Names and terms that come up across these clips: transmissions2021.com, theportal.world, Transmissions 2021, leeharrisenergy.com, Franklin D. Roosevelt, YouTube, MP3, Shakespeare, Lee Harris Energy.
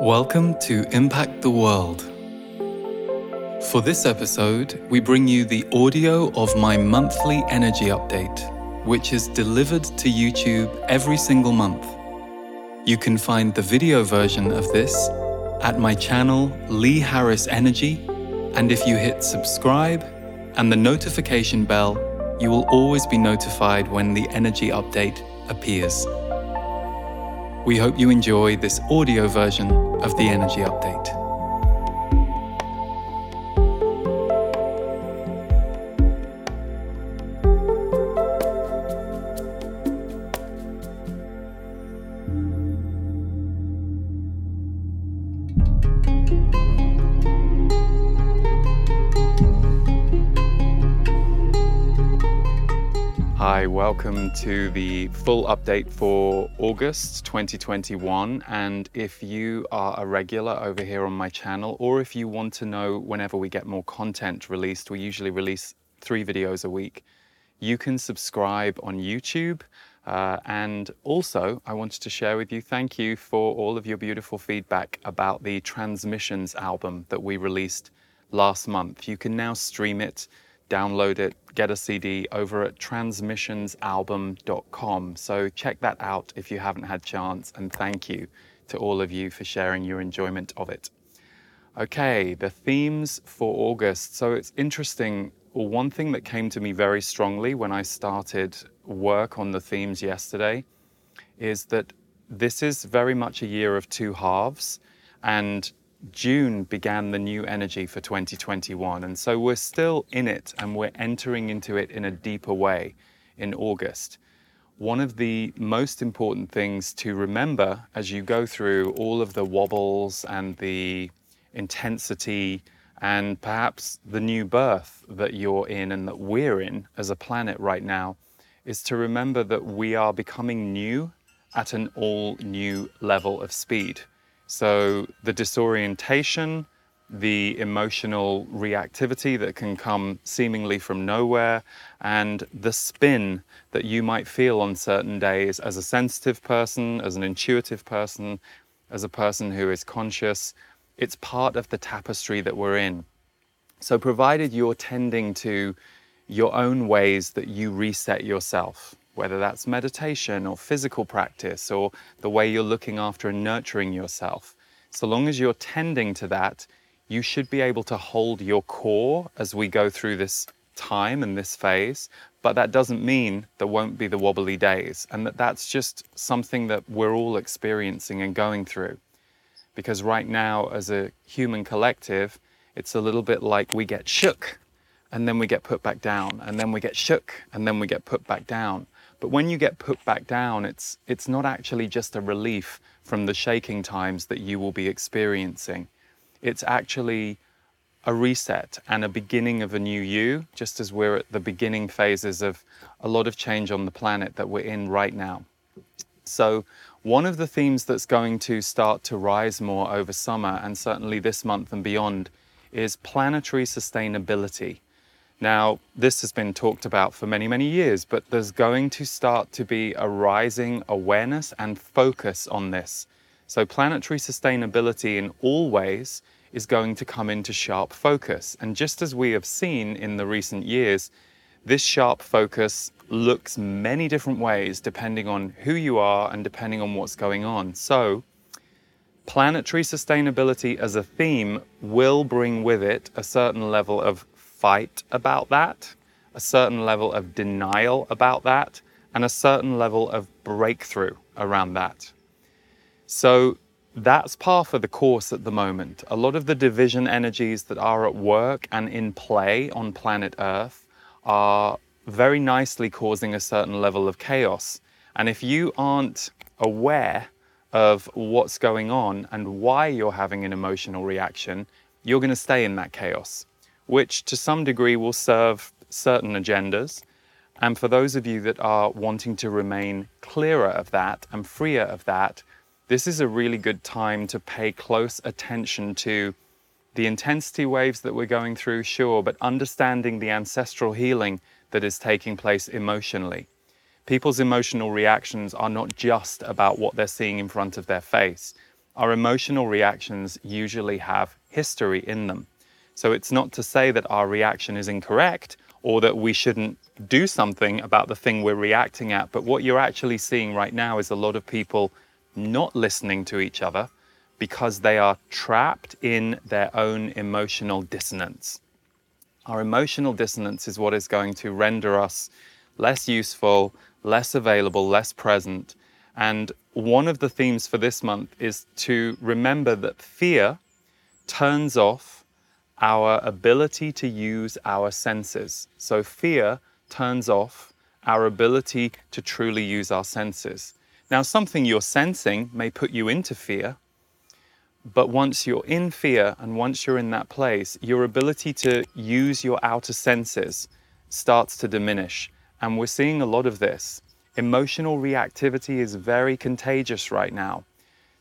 Welcome to Impact the World. For this episode, we bring you the audio of my monthly energy update, which is delivered to YouTube every single month. You can find the video version of this at my channel, Lee Harris Energy, and if you hit subscribe and the notification bell, you will always be notified when the energy update appears. We hope you enjoy this audio version of the energy update. Hi, welcome to the full update for August 2021, and if you are a regular over here on my channel, or if you want to know whenever we get more content released — we usually release 3 videos a week — you can subscribe on YouTube. And also, I wanted to share with you, thank you for all of your beautiful feedback about the Transmissions album that we released last month. You can now stream it, download it, get a CD over at transmissionsalbum.com. So check that out if you haven't had chance, and thank you to all of you for sharing your enjoyment of it. Okay, the themes for August. So it's interesting, one thing that came to me very strongly when I started work on the themes yesterday is that this is very much a year of 2 halves, and June began the new energy for 2021, and so we're still in it, and we're entering into it in a deeper way in August. One of the most important things to remember as you go through all of the wobbles and the intensity and perhaps the new birth that you're in and that we're in as a planet right now is to remember that we are becoming new at an all new level of speed. So the disorientation, the emotional reactivity that can come seemingly from nowhere, and the spin that you might feel on certain days as a sensitive person, as an intuitive person, as a person who is conscious, it's part of the tapestry that we're in. So provided you're tending to your own ways that you reset yourself, whether that's meditation or physical practice or the way you're looking after and nurturing yourself. So long as you're tending to that, you should be able to hold your core as we go through this time and this phase, but that doesn't mean there won't be the wobbly days, and that's just something that we're all experiencing and going through. Because right now, as a human collective, it's a little bit like we get shook, and then we get put back down, and then we get shook, and then we get put back down. But when you get put back down, it's not actually just a relief from the shaking times that you will be experiencing. It's actually a reset and a beginning of a new you, just as we're at the beginning phases of a lot of change on the planet that we're in right now. So one of the themes that's going to start to rise more over summer, and certainly this month and beyond, is planetary sustainability. Now, this has been talked about for many, many years, but there's going to start to be a rising awareness and focus on this. So planetary sustainability in all ways is going to come into sharp focus. And just as we have seen in the recent years, this sharp focus looks many different ways depending on who you are and depending on what's going on. So planetary sustainability as a theme will bring with it a certain level of fight about that, a certain level of denial about that, and a certain level of breakthrough around that. So that's par for the course at the moment. A lot of the division energies that are at work and in play on planet Earth are very nicely causing a certain level of chaos. And if you aren't aware of what's going on and why you're having an emotional reaction, you're going to stay in that chaos, which to some degree will serve certain agendas. And for those of you that are wanting to remain clearer of that and freer of that, this is a really good time to pay close attention to the intensity waves that we're going through, sure, but understanding the ancestral healing that is taking place emotionally. People's emotional reactions are not just about what they're seeing in front of their face. Our emotional reactions usually have history in them. So it's not to say that our reaction is incorrect or that we shouldn't do something about the thing we're reacting at. But what you're actually seeing right now is a lot of people not listening to each other because they are trapped in their own emotional dissonance. Our emotional dissonance is what is going to render us less useful, less available, less present. And one of the themes for this month is to remember that fear turns off our ability to use our senses. So fear turns off our ability to truly use our senses. Now, something you're sensing may put you into fear, but once you're in fear and once you're in that place, your ability to use your outer senses starts to diminish. And we're seeing a lot of this. Emotional reactivity is very contagious right now.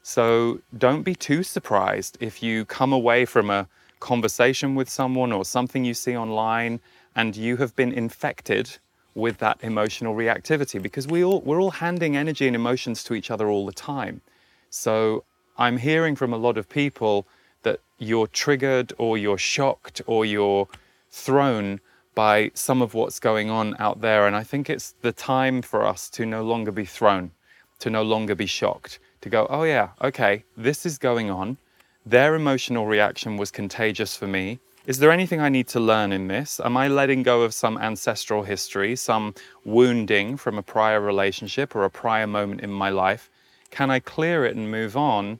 So don't be too surprised if you come away from a conversation with someone or something you see online and you have been infected with that emotional reactivity, because we're all handing energy and emotions to each other all the time. So I'm hearing from a lot of people that you're triggered or you're shocked or you're thrown by some of what's going on out there. And I think it's the time for us to no longer be thrown, to no longer be shocked, to go, oh yeah, okay, this is going on. Their emotional reaction was contagious for me. Is there anything I need to learn in this? Am I letting go of some ancestral history, some wounding from a prior relationship or a prior moment in my life? Can I clear it and move on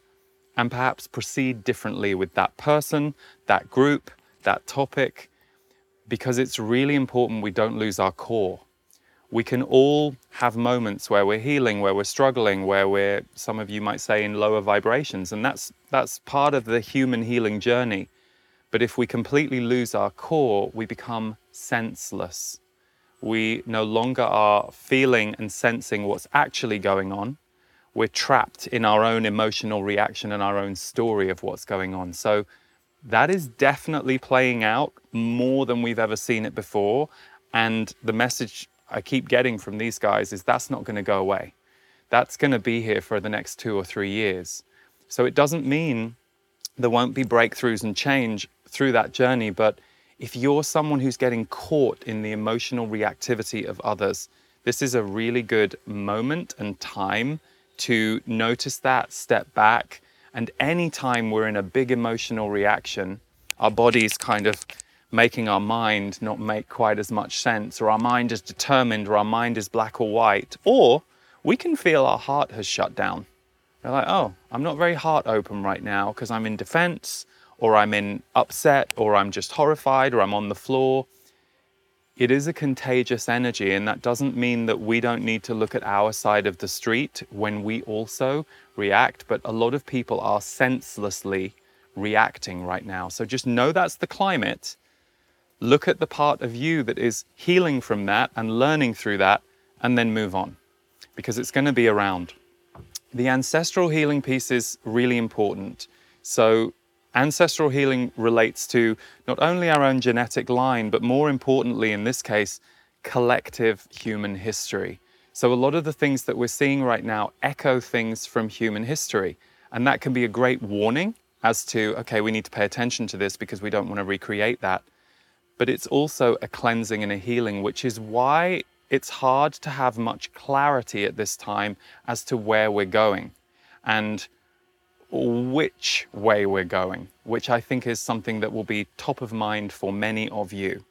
and perhaps proceed differently with that person, that group, that topic? Because it's really important we don't lose our core. We can all have moments where we're healing, where we're struggling, where we're, some of you might say, in lower vibrations. And that's part of the human healing journey. But if we completely lose our core, we become senseless. We no longer are feeling and sensing what's actually going on. We're trapped in our own emotional reaction and our own story of what's going on. So that is definitely playing out more than we've ever seen it before. And the message I keep getting from these guys is that's not going to go away. That's going to be here for the next 2 or 3 years. So it doesn't mean there won't be breakthroughs and change through that journey. But if you're someone who's getting caught in the emotional reactivity of others, this is a really good moment and time to notice that, step back. And anytime we're in a big emotional reaction, our body's kind of making our mind not make quite as much sense, or our mind is determined, or our mind is black or white, or we can feel our heart has shut down. We're like, oh, I'm not very heart open right now because I'm in defense, or I'm in upset, or I'm just horrified, or I'm on the floor. It is a contagious energy, and that doesn't mean that we don't need to look at our side of the street when we also react, but a lot of people are senselessly reacting right now. So just know that's the climate. Look at the part of you that is healing from that and learning through that, and then move on, because it's going to be around. The ancestral healing piece is really important. So ancestral healing relates to not only our own genetic line, but more importantly, in this case, collective human history. So a lot of the things that we're seeing right now echo things from human history. And that can be a great warning as to, okay, we need to pay attention to this because we don't want to recreate that. But it's also a cleansing and a healing, which is why it's hard to have much clarity at this time as to where we're going. And which way we're going, which I think is something that will be top of mind for many of you.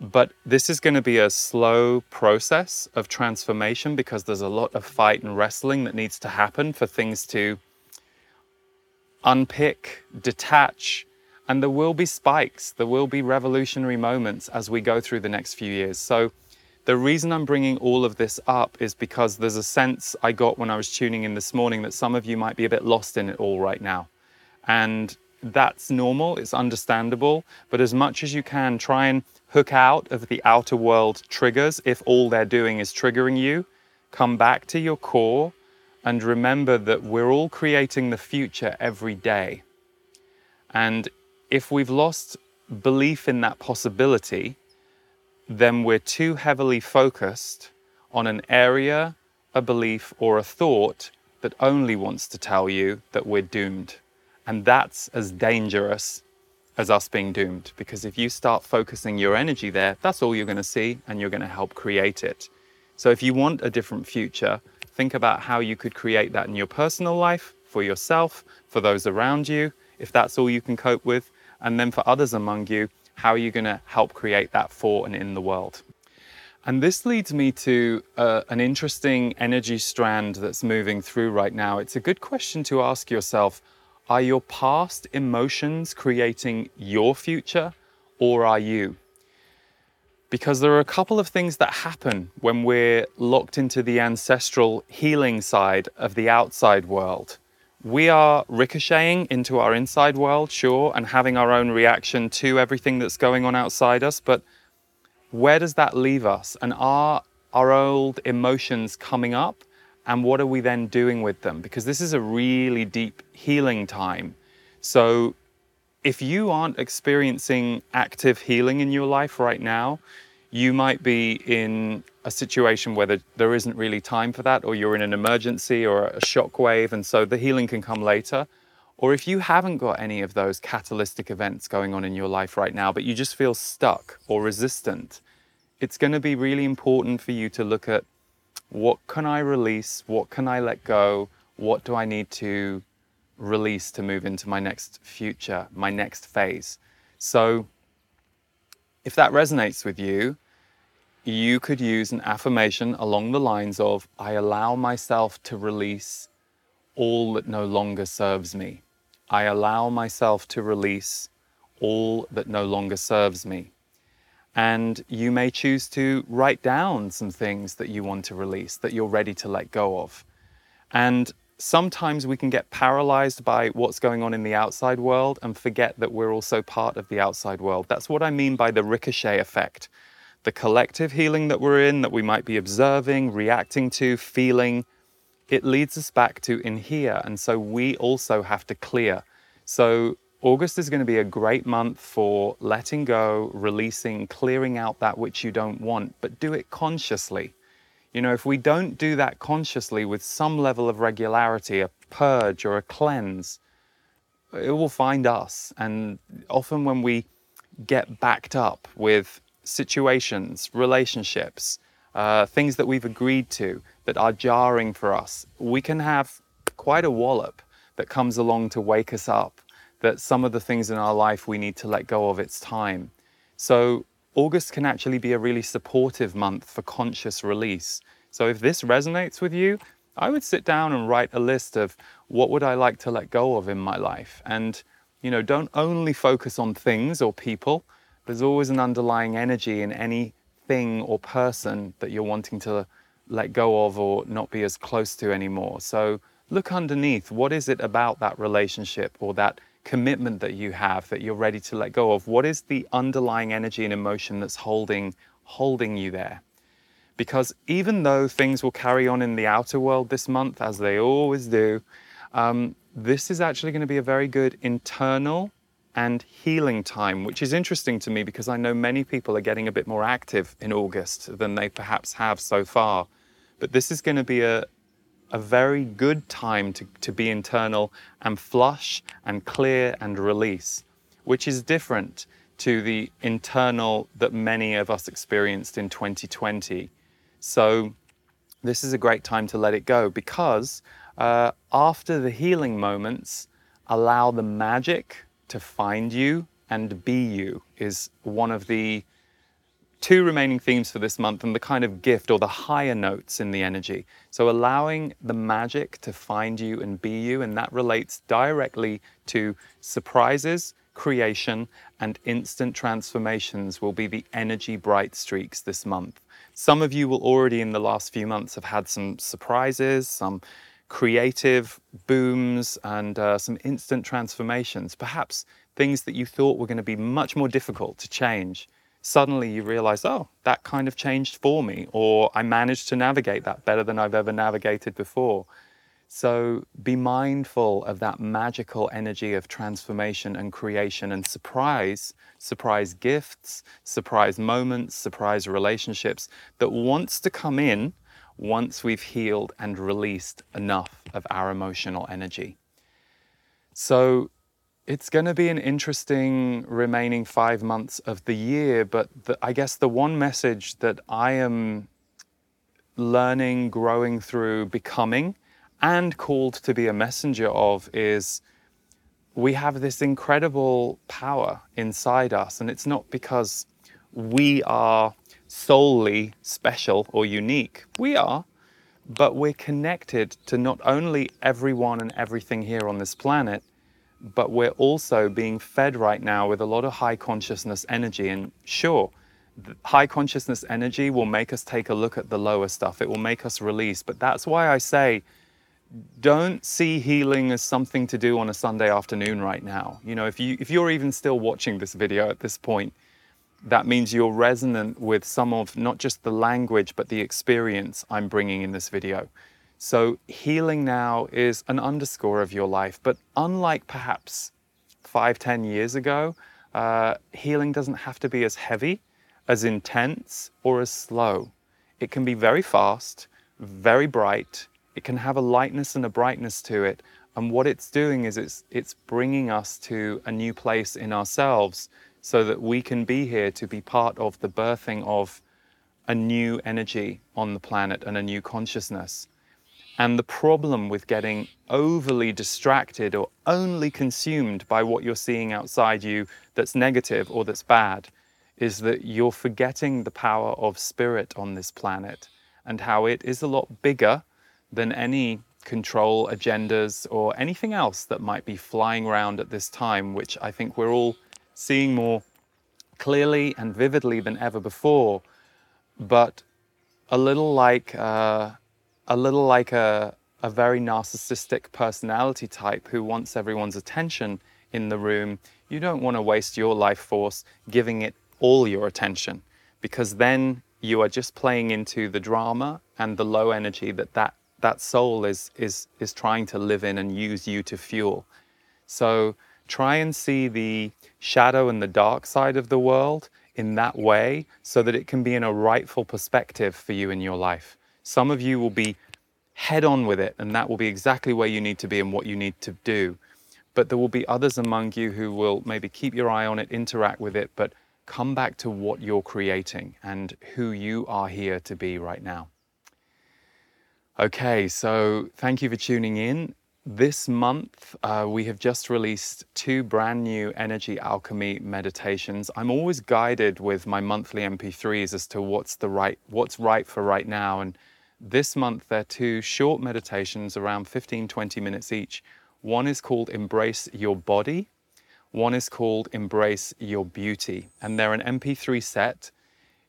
But this is going to be a slow process of transformation, because there's a lot of fight and wrestling that needs to happen for things to unpick, detach, and there will be spikes, there will be revolutionary moments as we go through the next few years. So the reason I'm bringing all of this up is because there's a sense I got when I was tuning in this morning that some of you might be a bit lost in it all right now. And that's normal, it's understandable, but as much as you can, try and hook out of the outer world triggers. If all they're doing is triggering you, come back to your core and remember that we're all creating the future every day. And if we've lost belief in that possibility, then we're too heavily focused on an area, a belief, or a thought that only wants to tell you that we're doomed. And that's as dangerous as us being doomed, because if you start focusing your energy there, that's all you're going to see, and you're going to help create it. So if you want a different future, think about how you could create that in your personal life, for yourself, for those around you, if that's all you can cope with, and then for others among you, how are you going to help create that for and in the world? And this leads me to an interesting energy strand that's moving through right now. It's a good question to ask yourself. Are your past emotions creating your future, or are you? Because there are a couple of things that happen when we're locked into the ancestral healing side of the outside world. We are ricocheting into our inside world, sure, and having our own reaction to everything that's going on outside us, but where does that leave us? And are our old emotions coming up? And what are we then doing with them? Because this is a really deep healing time. So if you aren't experiencing active healing in your life right now, you might be in a situation where there isn't really time for that, or you're in an emergency or a shockwave, and so the healing can come later. Or if you haven't got any of those catalytic events going on in your life right now, but you just feel stuck or resistant, it's going to be really important for you to look at, what can I release? What can I let go? What do I need to release to move into my next future, my next phase? So if that resonates with you, you could use an affirmation along the lines of, I allow myself to release all that no longer serves me. I allow myself to release all that no longer serves me. And you may choose to write down some things that you want to release, that you're ready to let go of. And sometimes we can get paralyzed by what's going on in the outside world and forget that we're also part of the outside world. That's what I mean by the ricochet effect. The collective healing that we're in, that we might be observing, reacting to, feeling, it leads us back to in here. And so we also have to clear. So August is going to be a great month for letting go, releasing, clearing out that which you don't want, but do it consciously. You know, if we don't do that consciously with some level of regularity, a purge or a cleanse, it will find us. And often when we get backed up with situations, relationships, things that we've agreed to that are jarring for us, we can have quite a wallop that comes along to wake us up, that some of the things in our life we need to let go of, it's time. So August can actually be a really supportive month for conscious release. So if this resonates with you, I would sit down and write a list of what would I like to let go of in my life. And, you know, don't only focus on things or people. There's always an underlying energy in any thing or person that you're wanting to let go of or not be as close to anymore. So look underneath. What is it about that relationship or that commitment that you have that you're ready to let go of? What is the underlying energy and emotion that's holding you there? Because even though things will carry on in the outer world this month, as they always do, this is actually going to be a very good internal and healing time, which is interesting to me because I know many people are getting a bit more active in August than they perhaps have so far. But this is going to be a very good time to be internal and flush and clear and release, which is different to the internal that many of us experienced in 2020. So this is a great time to let it go because after the healing moments, allow the magic to find you and be you is one of the two remaining themes for this month and the kind of gift or the higher notes in the energy. So allowing the magic to find you and be you, and that relates directly to surprises, creation, and instant transformations will be the energy bright streaks this month. Some of you will already in the last few months have had some surprises, some creative booms, and some instant transformations. Perhaps things that you thought were going to be much more difficult to change. Suddenly you realize, oh, that kind of changed for me, or I managed to navigate that better than I've ever navigated before. So be mindful of that magical energy of transformation and creation and surprise gifts, surprise moments, surprise relationships that wants to come in once we've healed and released enough of our emotional energy. So it's going to be an interesting remaining 5 months of the year, but I guess the one message that I am learning, growing through, becoming, and called to be a messenger of is we have this incredible power inside us, and it's not because we are solely special or unique. We are, but we're connected to not only everyone and everything here on this planet, but we're also being fed right now with a lot of high consciousness energy. And sure, high consciousness energy will make us take a look at the lower stuff. It will make us release. But that's why I say, don't see healing as something to do on a Sunday afternoon right now. You know, if you're even still watching this video at this point, that means you're resonant with some of not just the language, but the experience I'm bringing in this video. So healing now is an underscore of your life. But unlike perhaps 5-10 years ago, healing doesn't have to be as heavy, as intense, or as slow. It can be very fast, very bright. It can have a lightness and a brightness to it. And what it's doing is it's bringing us to a new place in ourselves so that we can be here to be part of the birthing of a new energy on the planet and a new consciousness. And the problem with getting overly distracted or only consumed by what you're seeing outside you that's negative or that's bad is that you're forgetting the power of spirit on this planet and how it is a lot bigger than any control agendas or anything else that might be flying around at this time, which I think we're all seeing more clearly and vividly than ever before. But a little like a very narcissistic personality type who wants everyone's attention in the room, you don't want to waste your life force giving it all your attention, because then you are just playing into the drama and the low energy that soul is trying to live in and use you to fuel. So try and see the shadow and the dark side of the world in that way so that it can be in a rightful perspective for you in your life. Some of you will be head on with it, and that will be exactly where you need to be and what you need to do. But there will be others among you who will maybe keep your eye on it, interact with it, but come back to what you're creating and who you are here to be right now. Okay, so thank you for tuning in. This month, we have just released 2 brand new energy alchemy meditations. I'm always guided with my monthly MP3s as to what's right for right now. And this month, they're 2 short meditations, around 15-20 minutes each. One is called Embrace Your Body. One is called Embrace Your Beauty. And they're an MP3 set.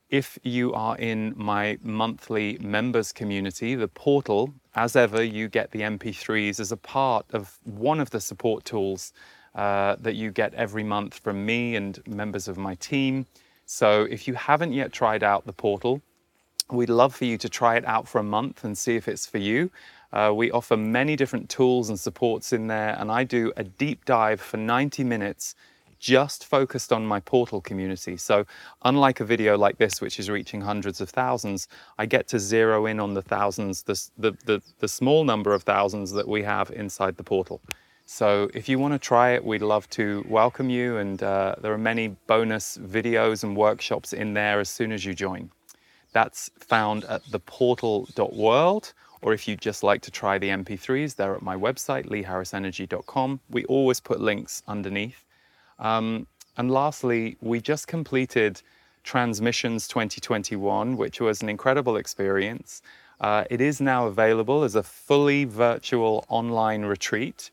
If you are in my monthly members community, The Portal, as ever, you get the MP3s as a part of one of the support tools that you get every month from me and members of my team. So if you haven't yet tried out The Portal, we'd love for you to try it out for a month and see if it's for you. We offer many different tools and supports in there, and I do a deep dive for 90 minutes just focused on my Portal community. So unlike a video like this, which is reaching hundreds of thousands, I get to zero in on the thousands, the small number of thousands that we have inside the Portal. So if you want to try it, we'd love to welcome you. And there are many bonus videos and workshops in there as soon as you join. That's found at theportal.world. Or if you'd just like to try the MP3s, they're at my website, leeharrisenergy.com. We always put links underneath. And lastly, we just completed Transmissions 2021, which was an incredible experience. It is now available as a fully virtual online retreat.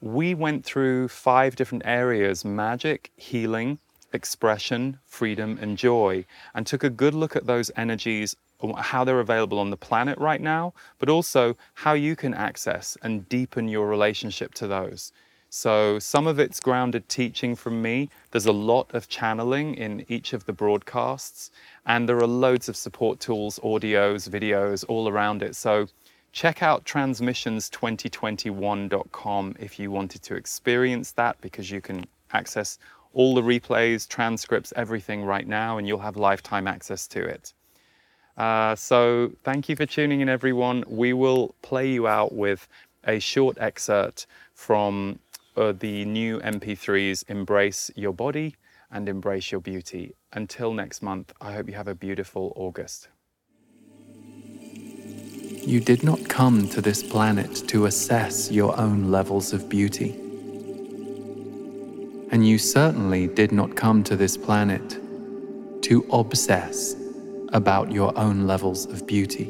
We went through 5 different areas: magic, healing, expression, freedom, and joy, and took a good look at those energies, how they're available on the planet right now, but also how you can access and deepen your relationship to those. So some of it's grounded teaching from me. There's a lot of channeling in each of the broadcasts, and there are loads of support tools, audios, videos all around it. So check out transmissions2021.com if you wanted to experience that, because you can access all the replays, transcripts, everything right now, and you'll have lifetime access to it. So thank you for tuning in, everyone. We will play you out with a short excerpt from the new MP3's Embrace Your Body and Embrace Your Beauty. Until next month, I hope you have a beautiful August. You did not come to this planet to assess your own levels of beauty. And you certainly did not come to this planet to obsess about your own levels of beauty.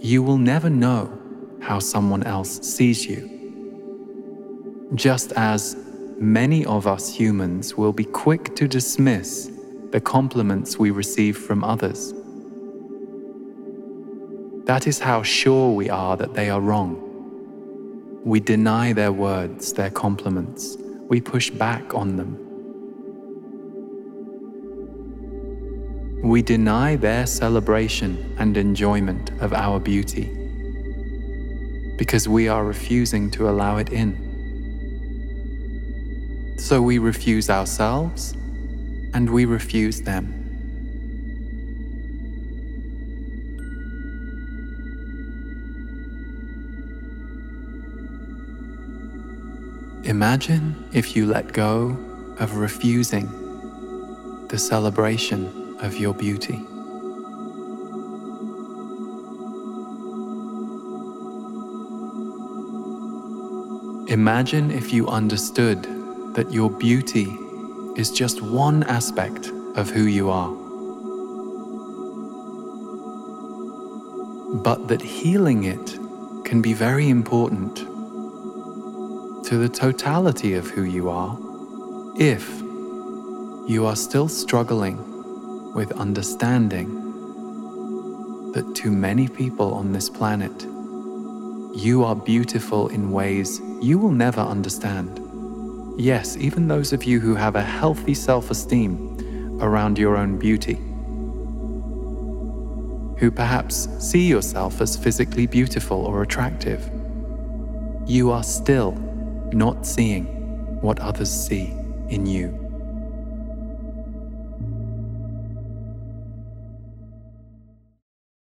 You will never know how someone else sees you. Just as many of us humans will be quick to dismiss the compliments we receive from others. That is how sure we are that they are wrong. We deny their words, their compliments. We push back on them. We deny their celebration and enjoyment of our beauty because we are refusing to allow it in. So we refuse ourselves and we refuse them. Imagine if you let go of refusing the celebration of your beauty. Imagine if you understood that your beauty is just one aspect of who you are, but that healing it can be very important to the totality of who you are, if you are still struggling with understanding that to many people on this planet, you are beautiful in ways you will never understand. Yes, even those of you who have a healthy self-esteem around your own beauty, who perhaps see yourself as physically beautiful or attractive, you are still not seeing what others see in you.